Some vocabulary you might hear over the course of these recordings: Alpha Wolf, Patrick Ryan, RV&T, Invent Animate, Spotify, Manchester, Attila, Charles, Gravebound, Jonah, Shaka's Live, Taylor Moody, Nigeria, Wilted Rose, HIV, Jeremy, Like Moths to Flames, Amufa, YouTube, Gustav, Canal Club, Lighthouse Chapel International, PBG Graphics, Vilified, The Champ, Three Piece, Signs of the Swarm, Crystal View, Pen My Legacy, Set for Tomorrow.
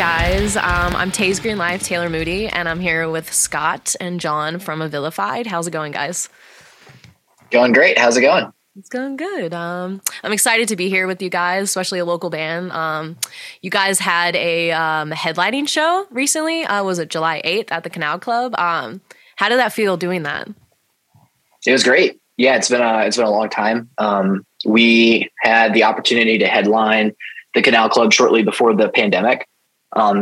guys. I'm TaysGreenLife, Taylor Moody, and I'm here with Scott and John from Vilified. How's it going, guys? Going great. How's it going? It's going good. I'm excited to be here with you guys, especially a local band. You guys had a headlining show recently. Was it July 8th at the Canal Club? How did that feel doing that? It was great. Yeah, it's been a long time. We had the opportunity to headline the Canal Club shortly before the pandemic.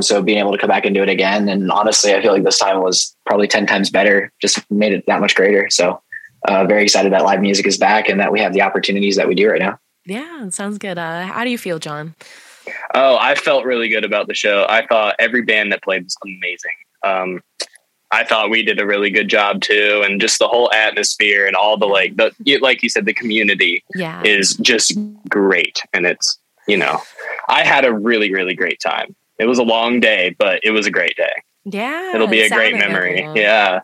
So being able to come back and do it again. And honestly, I feel like this time was probably 10 times better, just made it that much greater. So very excited that live music is back and that we have the opportunities that we do right now. Yeah, it sounds good. How do you feel, John? Oh, I felt really good about the show. I thought every band that played was amazing. I thought we did a really good job too. And just the whole atmosphere and all like you said, the community is just great. And it's, I had a really, really great time. It was a long day, but it was a great day. Yeah. It'll be a great memory. Yeah.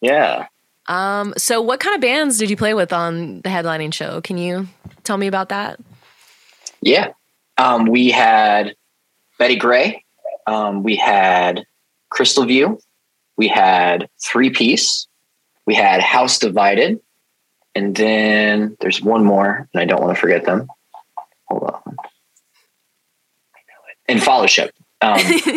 Yeah. So what kind of bands did you play with on the headlining show? Can you tell me about that? Yeah. We had Betty Gray. We had Crystal View. We had Three Piece. We had House Divided. And then there's one more, and I don't want to forget them. Hold on. And Fellowship.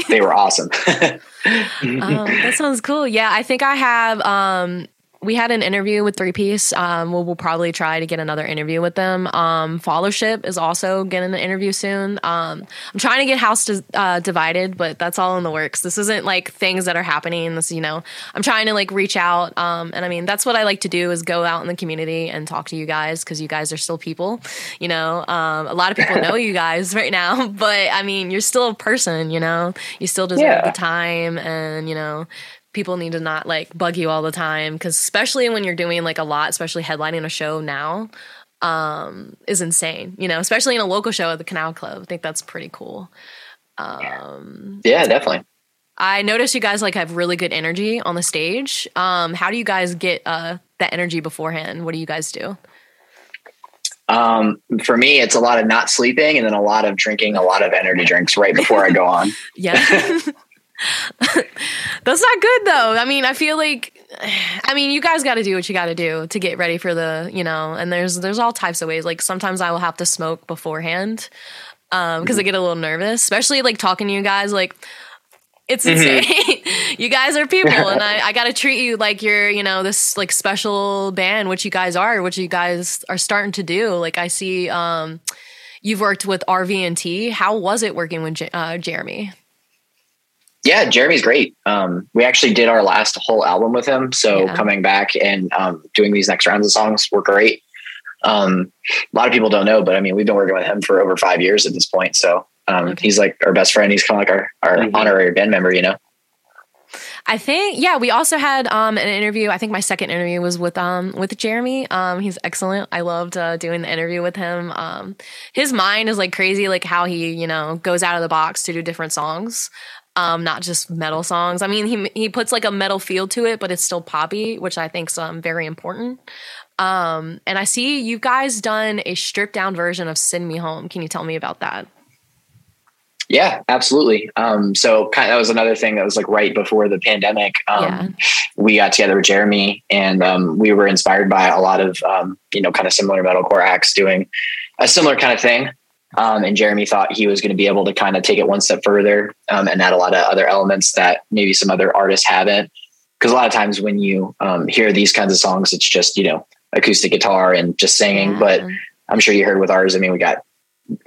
They were awesome. That sounds cool. Yeah, I think I have... we had an interview with Three Piece. We'll probably try to get another interview with them. Fellowship is also getting an interview soon. I'm trying to get House Divided, but that's all in the works. This isn't like things that are happening. This, I'm trying to like reach out. And I mean, that's what I like to do is go out in the community and talk to you guys because you guys are still people. A lot of people know you guys right now, but I mean, you're still a person. You still deserve the time, and people need to not like bug you all the time because especially when you're doing like a lot, especially headlining a show now is insane, especially in a local show at the Canal Club. I think that's pretty cool. Yeah, definitely. I noticed you guys like have really good energy on the stage. How do you guys get that energy beforehand? What do you guys do? For me, it's a lot of not sleeping and then a lot of drinking, a lot of energy drinks right before I go on. Yeah. That's not good though. I mean you guys got to do what you got to do to get ready for the and there's all types of ways. Like sometimes I will have to smoke beforehand because I get a little nervous, especially like talking to you guys. Like it's insane. You guys are people and I gotta treat you like you're this like special band, which you guys are starting to do. Like I see you've worked with RV&T. How was it working with Jeremy? Yeah, Jeremy's great. We actually did our last whole album with him. So coming back and doing these next rounds of songs were great. A lot of people don't know, but I mean, we've been working with him for over 5 years at this point. So he's like our best friend. He's kind of like our honorary band member, I think, we also had an interview. I think my second interview was with Jeremy. He's excellent. I loved doing the interview with him. His mind is like crazy, like how he, goes out of the box to do different songs. Not just metal songs. I mean, he puts like a metal feel to it, but it's still poppy, which I think is very important. And I see you guys done a stripped down version of Send Me Home. Can you tell me about that? Yeah, absolutely. So that was another thing that was like right before the pandemic. We got together with Jeremy and we were inspired by a lot of, kind of similar metalcore acts doing a similar kind of thing. And Jeremy thought he was going to be able to kind of take it one step further and add a lot of other elements that maybe some other artists haven't. Because a lot of times when you hear these kinds of songs, it's just, acoustic guitar and just singing. Yeah. But I'm sure you heard with ours. I mean, we got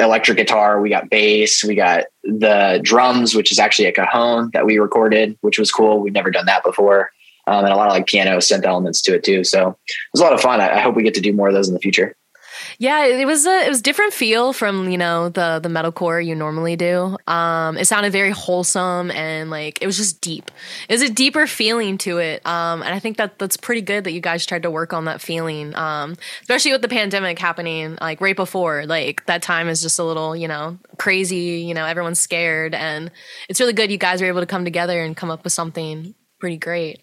electric guitar, we got bass, we got the drums, which is actually a cajon that we recorded, which was cool. We've never done that before. And a lot of like piano synth elements to it too. So it was a lot of fun. I hope we get to do more of those in the future. Yeah, it was different feel from, the metalcore you normally do. It sounded very wholesome and like it was just deep. It was a deeper feeling to it. And I think that's pretty good that you guys tried to work on that feeling. Especially with the pandemic happening like right before, like that time is just a little, crazy, everyone's scared and it's really good you guys were able to come together and come up with something pretty great.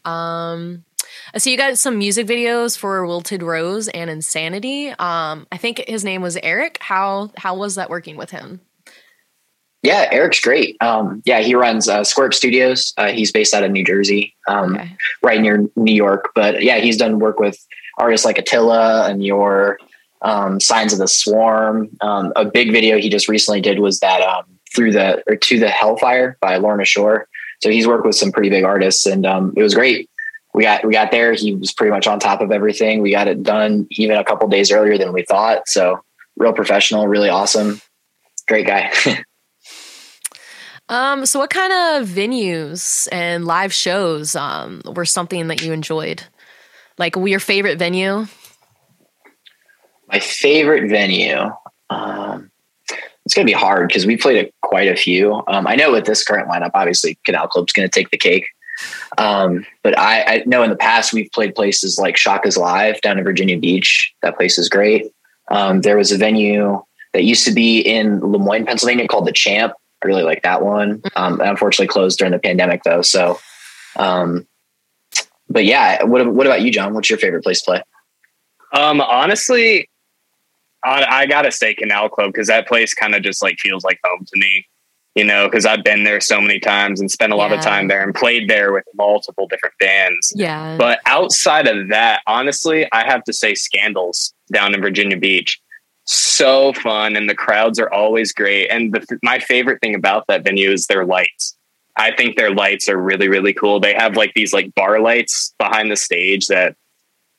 I see you got some music videos for Wilted Rose and Insanity. I think his name was Eric. How was that working with him? Yeah, Eric's great. Yeah, he runs Squirt Studios. He's based out of New Jersey, okay, right near New York. But yeah, he's done work with artists like Attila and your Signs of the Swarm. A big video he just recently did was that To the Hellfire by Lorna Shore. So he's worked with some pretty big artists, and it was great. We got there. He was pretty much on top of everything. We got it done even a couple days earlier than we thought. So real professional, really awesome, great guy. So what kind of venues and live shows were something that you enjoyed? Like your favorite venue? My favorite venue. It's going to be hard because we played quite a few. I know with this current lineup, obviously Canal Club's going to take the cake. But I know in the past we've played places like Shaka's Live down in Virginia Beach. That place is great. There was a venue that used to be in Lemoyne, Pennsylvania called The Champ. I really like that one. It unfortunately closed during the pandemic though. So, but yeah, what about you, John? What's your favorite place to play? Honestly, I gotta say Canal Club, because that place kind of just like feels like home to me, you know, because I've been there so many times and spent a lot of time there and played there with multiple different bands. Yeah. But outside of that, honestly, I have to say Scandals down in Virginia Beach. So fun, and the crowds are always great. And my favorite thing about that venue is their lights. I think their lights are really, really cool. They have like these like bar lights behind the stage that,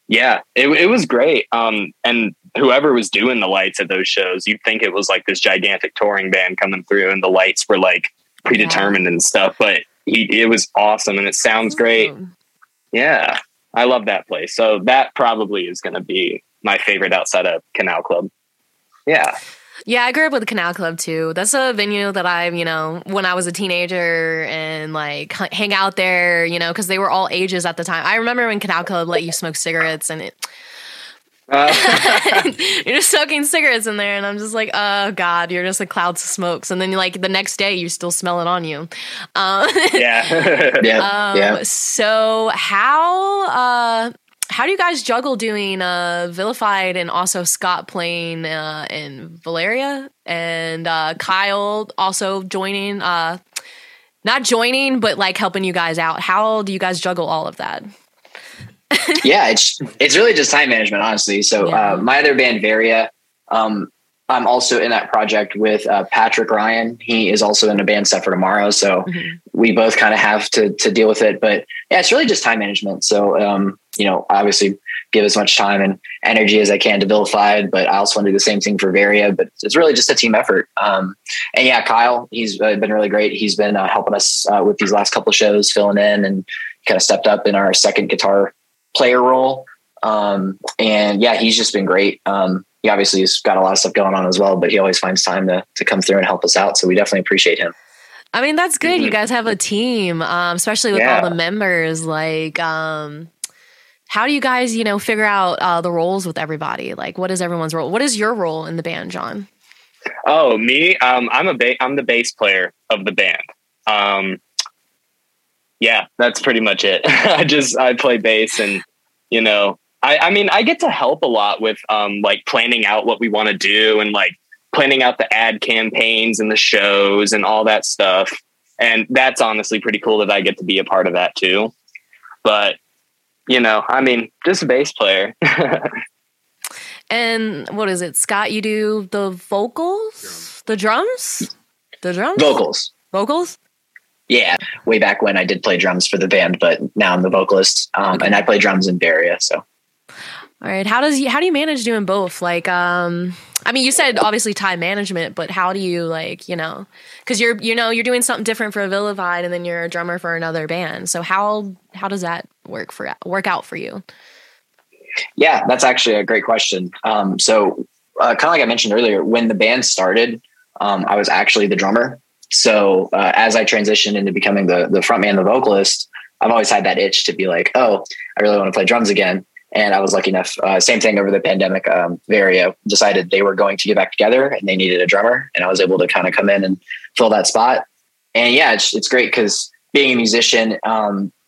yeah, it was great. And whoever was doing the lights at those shows, you'd think it was like this gigantic touring band coming through and the lights were like predetermined and stuff, but it was awesome and it sounds great. Yeah, I love that place. So that probably is going to be my favorite outside of Canal Club. Yeah. Yeah, I grew up with the Canal Club too. That's a venue that I, you know, when I was a teenager and like hang out there, you know, because they were all ages at the time. I remember when Canal Club let you smoke cigarettes and you're just smoking cigarettes in there, and I'm just like, oh God, you're just a cloud of smokes. And then like the next day, you still smell it on you. So how do you guys juggle doing Vilified and also Scott playing in Varia and Kyle also joining, not joining, but like helping you guys out? How do you guys juggle all of that? Yeah, it's really just time management, honestly. So my other band, Varia, I'm also in that project with Patrick Ryan. He is also in a band Set for Tomorrow. So we both kind of have to deal with it. But yeah, it's really just time management. So, you know, obviously give as much time and energy as I can to Vilified, but I also want to do the same thing for Varia. But it's really just a team effort. And yeah, Kyle, he's been really great. He's been helping us with these last couple of shows, filling in, and kind of stepped up in our second guitar player role. And yeah, he's just been great. He obviously has got a lot of stuff going on as well, but he always finds time to come through and help us out. So we definitely appreciate him. I mean, that's good. You guys have a team, especially with all the members. Like, how do you guys, you know, figure out the roles with everybody? Like, what is everyone's role? What is your role in the band, John? Oh, me? I'm the bass player of the band. Yeah, that's pretty much it. I play bass, and, you know, I mean, I get to help a lot with like planning out what we want to do and like planning out the ad campaigns and the shows and all that stuff. And that's honestly pretty cool that I get to be a part of that too. But, you know, I mean, just a bass player. And what is it, Scott, you do the vocals, the drums, vocals. Yeah, way back when I did play drums for the band, but now I'm the vocalist and I play drums in Varia. So. All right. How do you manage doing both? Like, I mean, you said obviously time management, but how do you, like, you know, cause you're doing something different for Vilified and then you're a drummer for another band. So how does that work out for you? Yeah, that's actually a great question. So kind of like I mentioned earlier, when the band started, I was actually the drummer. So as I transitioned into becoming the front man, the vocalist, I've always had that itch to be like, oh, I really want to play drums again. And I was lucky enough, same thing over the pandemic, Varia decided they were going to get back together and they needed a drummer. And I was able to kind of come in and fill that spot. And yeah, it's great because being a musician,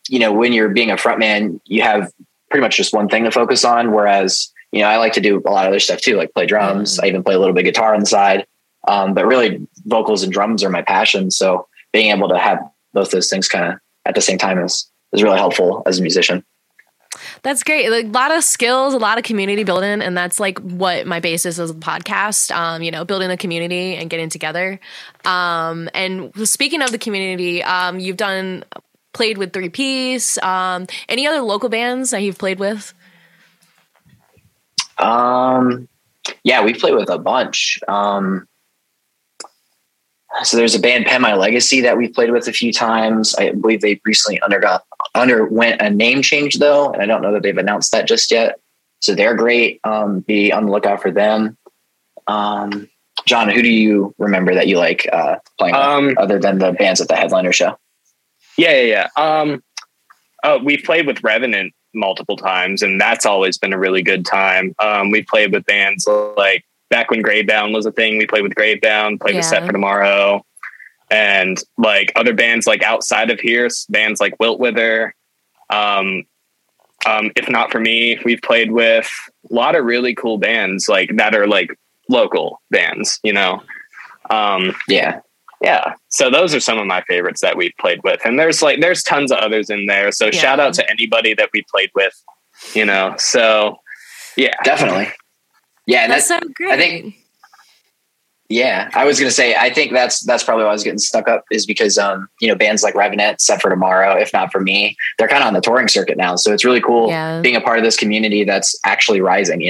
you know, when you're being a frontman, you have pretty much just one thing to focus on. Whereas, you know, I like to do a lot of other stuff too, like play drums. I even play a little bit of guitar on the side. But really vocals and drums are my passion. So being able to have both those things kind of at the same time is really helpful as a musician. That's great. Like, a lot of skills, a lot of community building. And that's like what my basis is, a podcast, building a community and getting together. And speaking of the community, you've played with Three Piece. Any other local bands that you've played with? Yeah, we played with a bunch. So there's a band, Pen My Legacy, that we've played with a few times. I believe they recently underwent a name change, though, and I don't know that they've announced that just yet. So they're great. Be on the lookout for them. John, who do you remember that you like playing with, other than the bands at the headliner show? Yeah. We've played with Revenant multiple times, and that's always been a really good time. We played with bands like, back when Gravebound was a thing, we played with Gravebound, with Set for Tomorrow, and like other bands like outside of here, bands like Wiltwither, If Not For Me. We've played with a lot of really cool bands like that are like local bands, Yeah. So those are some of my favorites that we've played with. And there's tons of others in there. So shout out to anybody that we played with, so yeah, definitely. Yeah. And that's so great. I think that's probably why I was getting stuck up is because, bands like Revenant, Set for Tomorrow, If Not For Me, they're kind of on the touring circuit now. So it's really cool being a part of this community that's actually rising,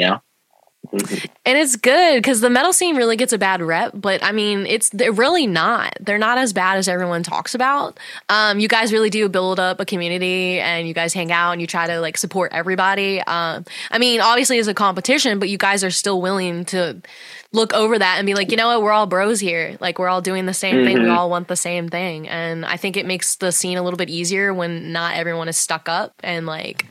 And it's good because the metal scene really gets a bad rep, but I mean, they're really not. They're not as bad as everyone talks about. You guys really do build up a community, and you guys hang out and you try to like support everybody. Obviously it's a competition, but you guys are still willing to look over that and be like, you know what, we're all bros here. Like we're all doing the same thing. We all want the same thing. And I think it makes the scene a little bit easier when not everyone is stuck up and like,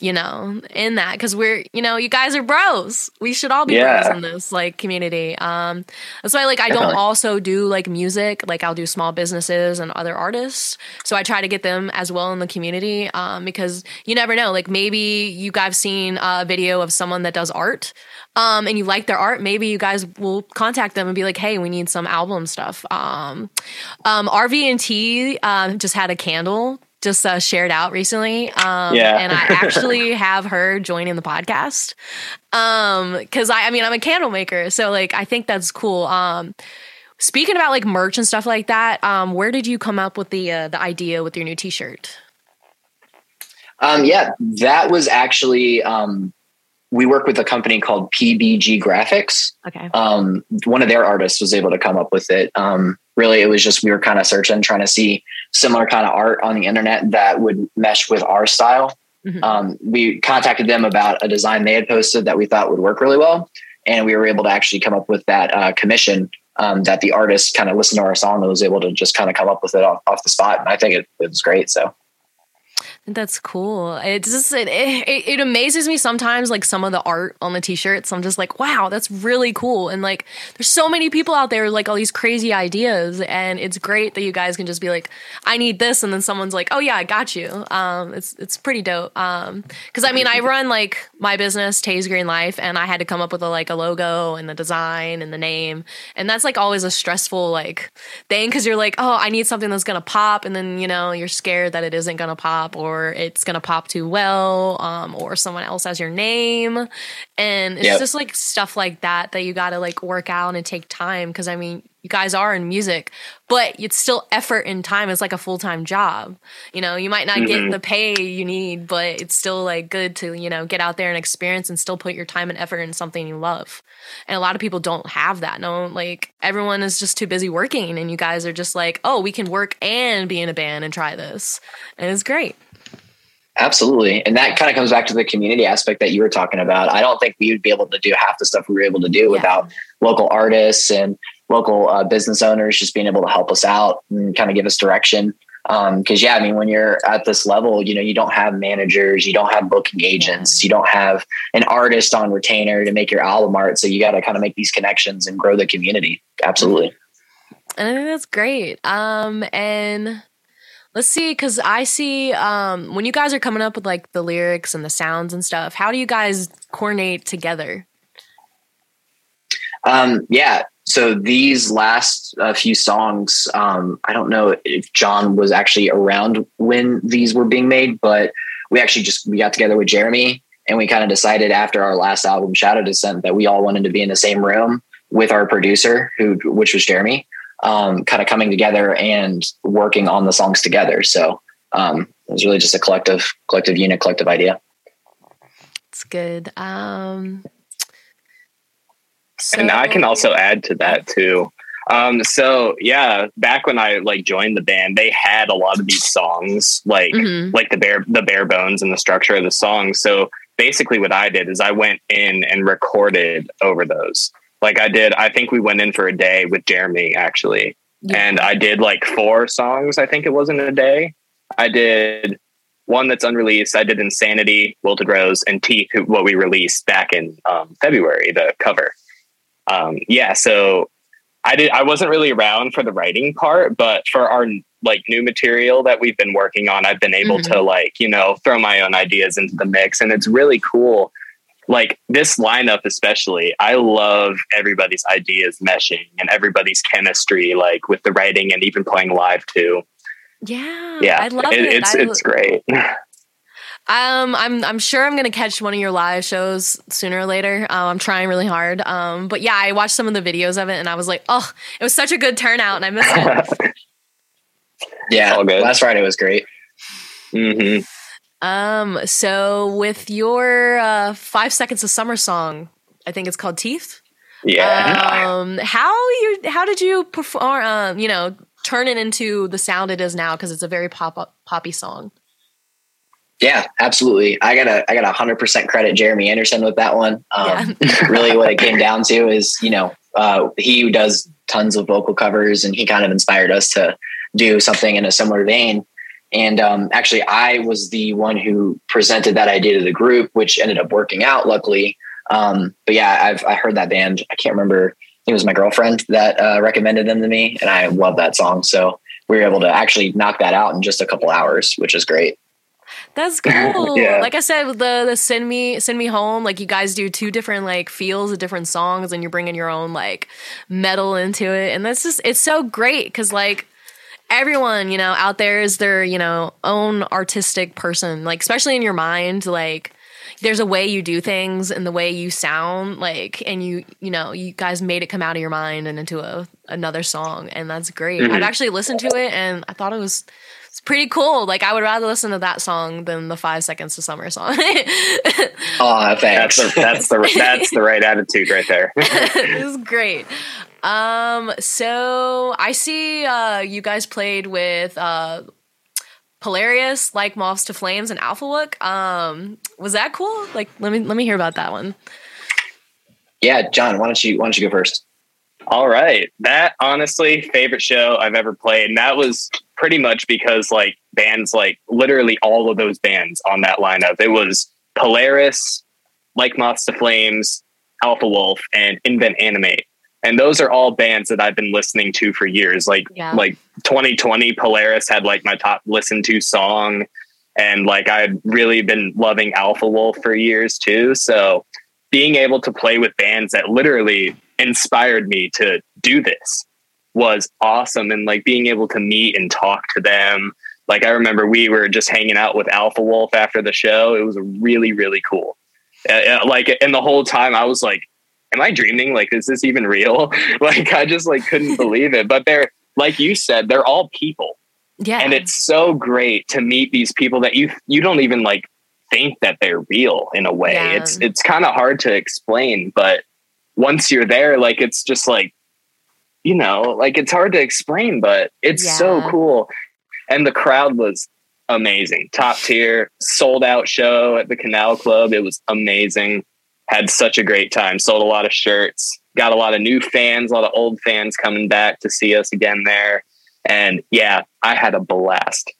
in that, because we're, you guys are bros. We should all be bros in this community. That's why I don't also do music. I'll do small businesses and other artists. So I try to get them as well in the community because you never know. Maybe you guys seen a video of someone that does art and you like their art. Maybe you guys will contact them and be like, hey, we need some album stuff. RV&T just had a candle shared out recently. And I actually have her joining the podcast. Cause I'm a candle maker. So I think that's cool. Speaking about merch and stuff like that, where did you come up with the idea with your new t-shirt? That was actually, we work with a company called PBG Graphics. Okay. One of their artists was able to come up with it. Really, it was just, we were kind of searching, trying to see similar kind of art on the internet that would mesh with our style. Mm-hmm. We contacted them about a design they had posted that we thought would work really well. And we were able to actually come up with that commission that the artist kind of listened to our song and was able to just kind of come up with it off the spot. And I think it was great. So. That's cool. It's just, it amazes me sometimes, some of the art on the t-shirts. I'm just like, wow, that's really cool. And there's so many people out there, all these crazy ideas. And it's great that you guys can just be like, I need this. And then someone's like, oh yeah, I got you. It's pretty dope. Cause I run my business, TaysGreenLife, and I had to come up with a logo and the design and the name. And that's always a stressful thing. Cause you're like, oh, I need something that's going to pop. And then, you're scared that it isn't going to pop, or it's going to pop too well, or someone else has your name. And it's just stuff like that you got to work out and take time. Cause you guys are in music, but it's still effort and time. It's a full-time job. You might not get the pay you need, but it's still good to, get out there and experience and still put your time and effort in something you love. And a lot of people don't have that. No, everyone is just too busy working, and you guys are just like, oh, we can work and be in a band and try this. And it's great. Absolutely. And that kind of comes back to the community aspect that you were talking about. I don't think we would be able to do half the stuff we were able to do without local artists and local business owners just being able to help us out and kind of give us direction. Cause when you're at this level, you don't have managers, you don't have booking agents, you don't have an artist on retainer to make your album art. So you got to kind of make these connections and grow the community. Absolutely. And I think that's great. And let's see, cause I see, when you guys are coming up with the lyrics and the sounds and stuff, how do you guys coordinate together? So these last few songs, I don't know if John was actually around when these were being made, but we got together with Jeremy and we kind of decided after our last album, Shadow Descent, that we all wanted to be in the same room with our producer, which was Jeremy, kind of coming together and working on the songs together. So it was really just a collective unit, collective idea. It's good. And I can also add to that too. Back when I joined the band, they had a lot of these songs, the bare bones and the structure of the song. So basically what I did is I went in and recorded over those. I think we went in for a day with Jeremy actually. Yeah. And I did 4 songs. I think it was in a day. I did one that's unreleased. I did Insanity, Wilted Rose, and Teeth, what we released back in February, the cover. So I wasn't really around for the writing part, but for our new material that we've been working on, I've been able to throw my own ideas into the mix, and it's really cool. This lineup especially, I love everybody's ideas meshing and everybody's chemistry, with the writing and even playing live too. Yeah, I love it. It's great. I'm sure I'm going to catch one of your live shows sooner or later. I'm trying really hard. But yeah, I watched some of the videos of it and I was like, oh, it was such a good turnout and I missed it. Yeah, all good. Last Friday was great. Mm-hmm. So with your 5 seconds of summer song, I think it's called Teeth. Yeah. How did you perform, turn it into the sound it is now? 'Cause it's a very poppy song. Yeah, absolutely. I got 100% credit Jeremy Anderson with that one. Really what it came down to is, he does tons of vocal covers and he kind of inspired us to do something in a similar vein. And actually I was the one who presented that idea to the group, which ended up working out luckily. But yeah, I heard that band. I can't remember. It was my girlfriend that recommended them to me. And I love that song. So we were able to actually knock that out in just a couple hours, which is great. That's cool. Yeah. Like I said, the Send Me Home, you guys do 2 different feels of different songs and you're bringing your own metal into it. And that's just, it's so great because everyone, out there is their, own artistic person, especially in your mind, there's a way you do things and the way you sound and you guys made it come out of your mind and into another song. And that's great. Mm-hmm. I've actually listened to it and I thought it was pretty cool. I would rather listen to that song than the 5 seconds to summer song. Oh, thanks. That's the right attitude right there. This is great. So I see you guys played with Polaris, Like Moths to Flames, and Alpha Wolf. Was that cool? Let me hear about that one. Yeah, John, why don't you go first? All right. That honestly favorite show I've ever played. And that was pretty much because bands, literally all of those bands on that lineup, it was Polaris, Like Moths to Flames, Alpha Wolf, and Invent Animate. And those are all bands that I've been listening to for years. 2020 Polaris had my top listened to song. And I'd really been loving Alpha Wolf for years too. So being able to play with bands that literally inspired me to do this was awesome. And being able to meet and talk to them. I remember we were just hanging out with Alpha Wolf after the show. It was really, really cool. And the whole time I was am I dreaming? Is this even real? I just couldn't believe it. But they're, like you said, they're all people. Yeah. And it's so great to meet these people that you don't even think that they're real in a way. Yeah. It's kind of hard to explain, but once you're there, it's just it's hard to explain, but it's so cool. And the crowd was amazing. Top tier, sold out show at the Canal Club. It was amazing. Had such a great time. Sold a lot of shirts, got a lot of new fans, a lot of old fans coming back to see us again there. And yeah, I had a blast.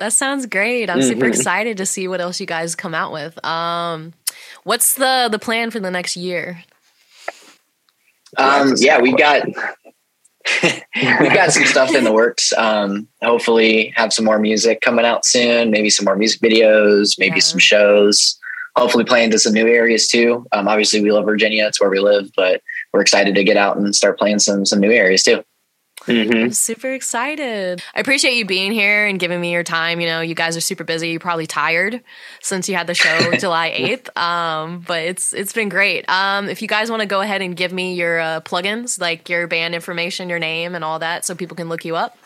That sounds great. I'm super excited to see what else you guys come out with. What's the plan for the next year? We got some stuff in the works. Hopefully have some more music coming out soon, maybe some more music videos, maybe some shows, hopefully playing to some new areas too. Obviously we love Virginia. It's where we live, but we're excited to get out and start playing some new areas too. Mm-hmm. I'm super excited. I appreciate you being here and giving me your time. You know, you guys are super busy. You're probably tired since you had the show July 8th. But it's been great. If you guys want to go ahead and give me your plugins, like your band information, your name and all that, so people can look you up.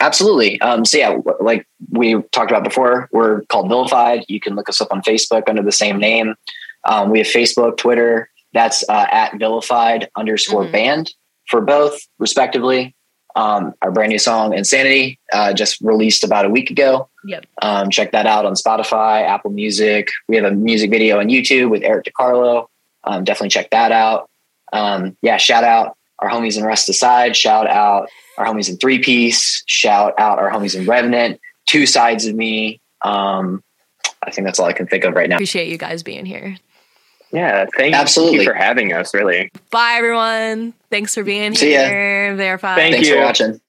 Absolutely. So yeah, like we talked about before, we're called Vilified. You can look us up on Facebook under the same name. We have Facebook, Twitter. That's at Vilified_band. For both respectively. Our brand new song Insanity just released about a week ago. Yep. Check that out on Spotify, Apple Music. We have a music video on YouTube with Eric DiCarlo. Definitely check that out. Shout out our homies in Rust Aside. Shout out our homies in 3 Piece. Shout out our homies in Revenant. Two Sides of Me. I think that's all I can think of right now. Appreciate you guys being here. Yeah, thank you for having us, really. Bye, everyone. Thanks for being here. Verified. Thanks for watching.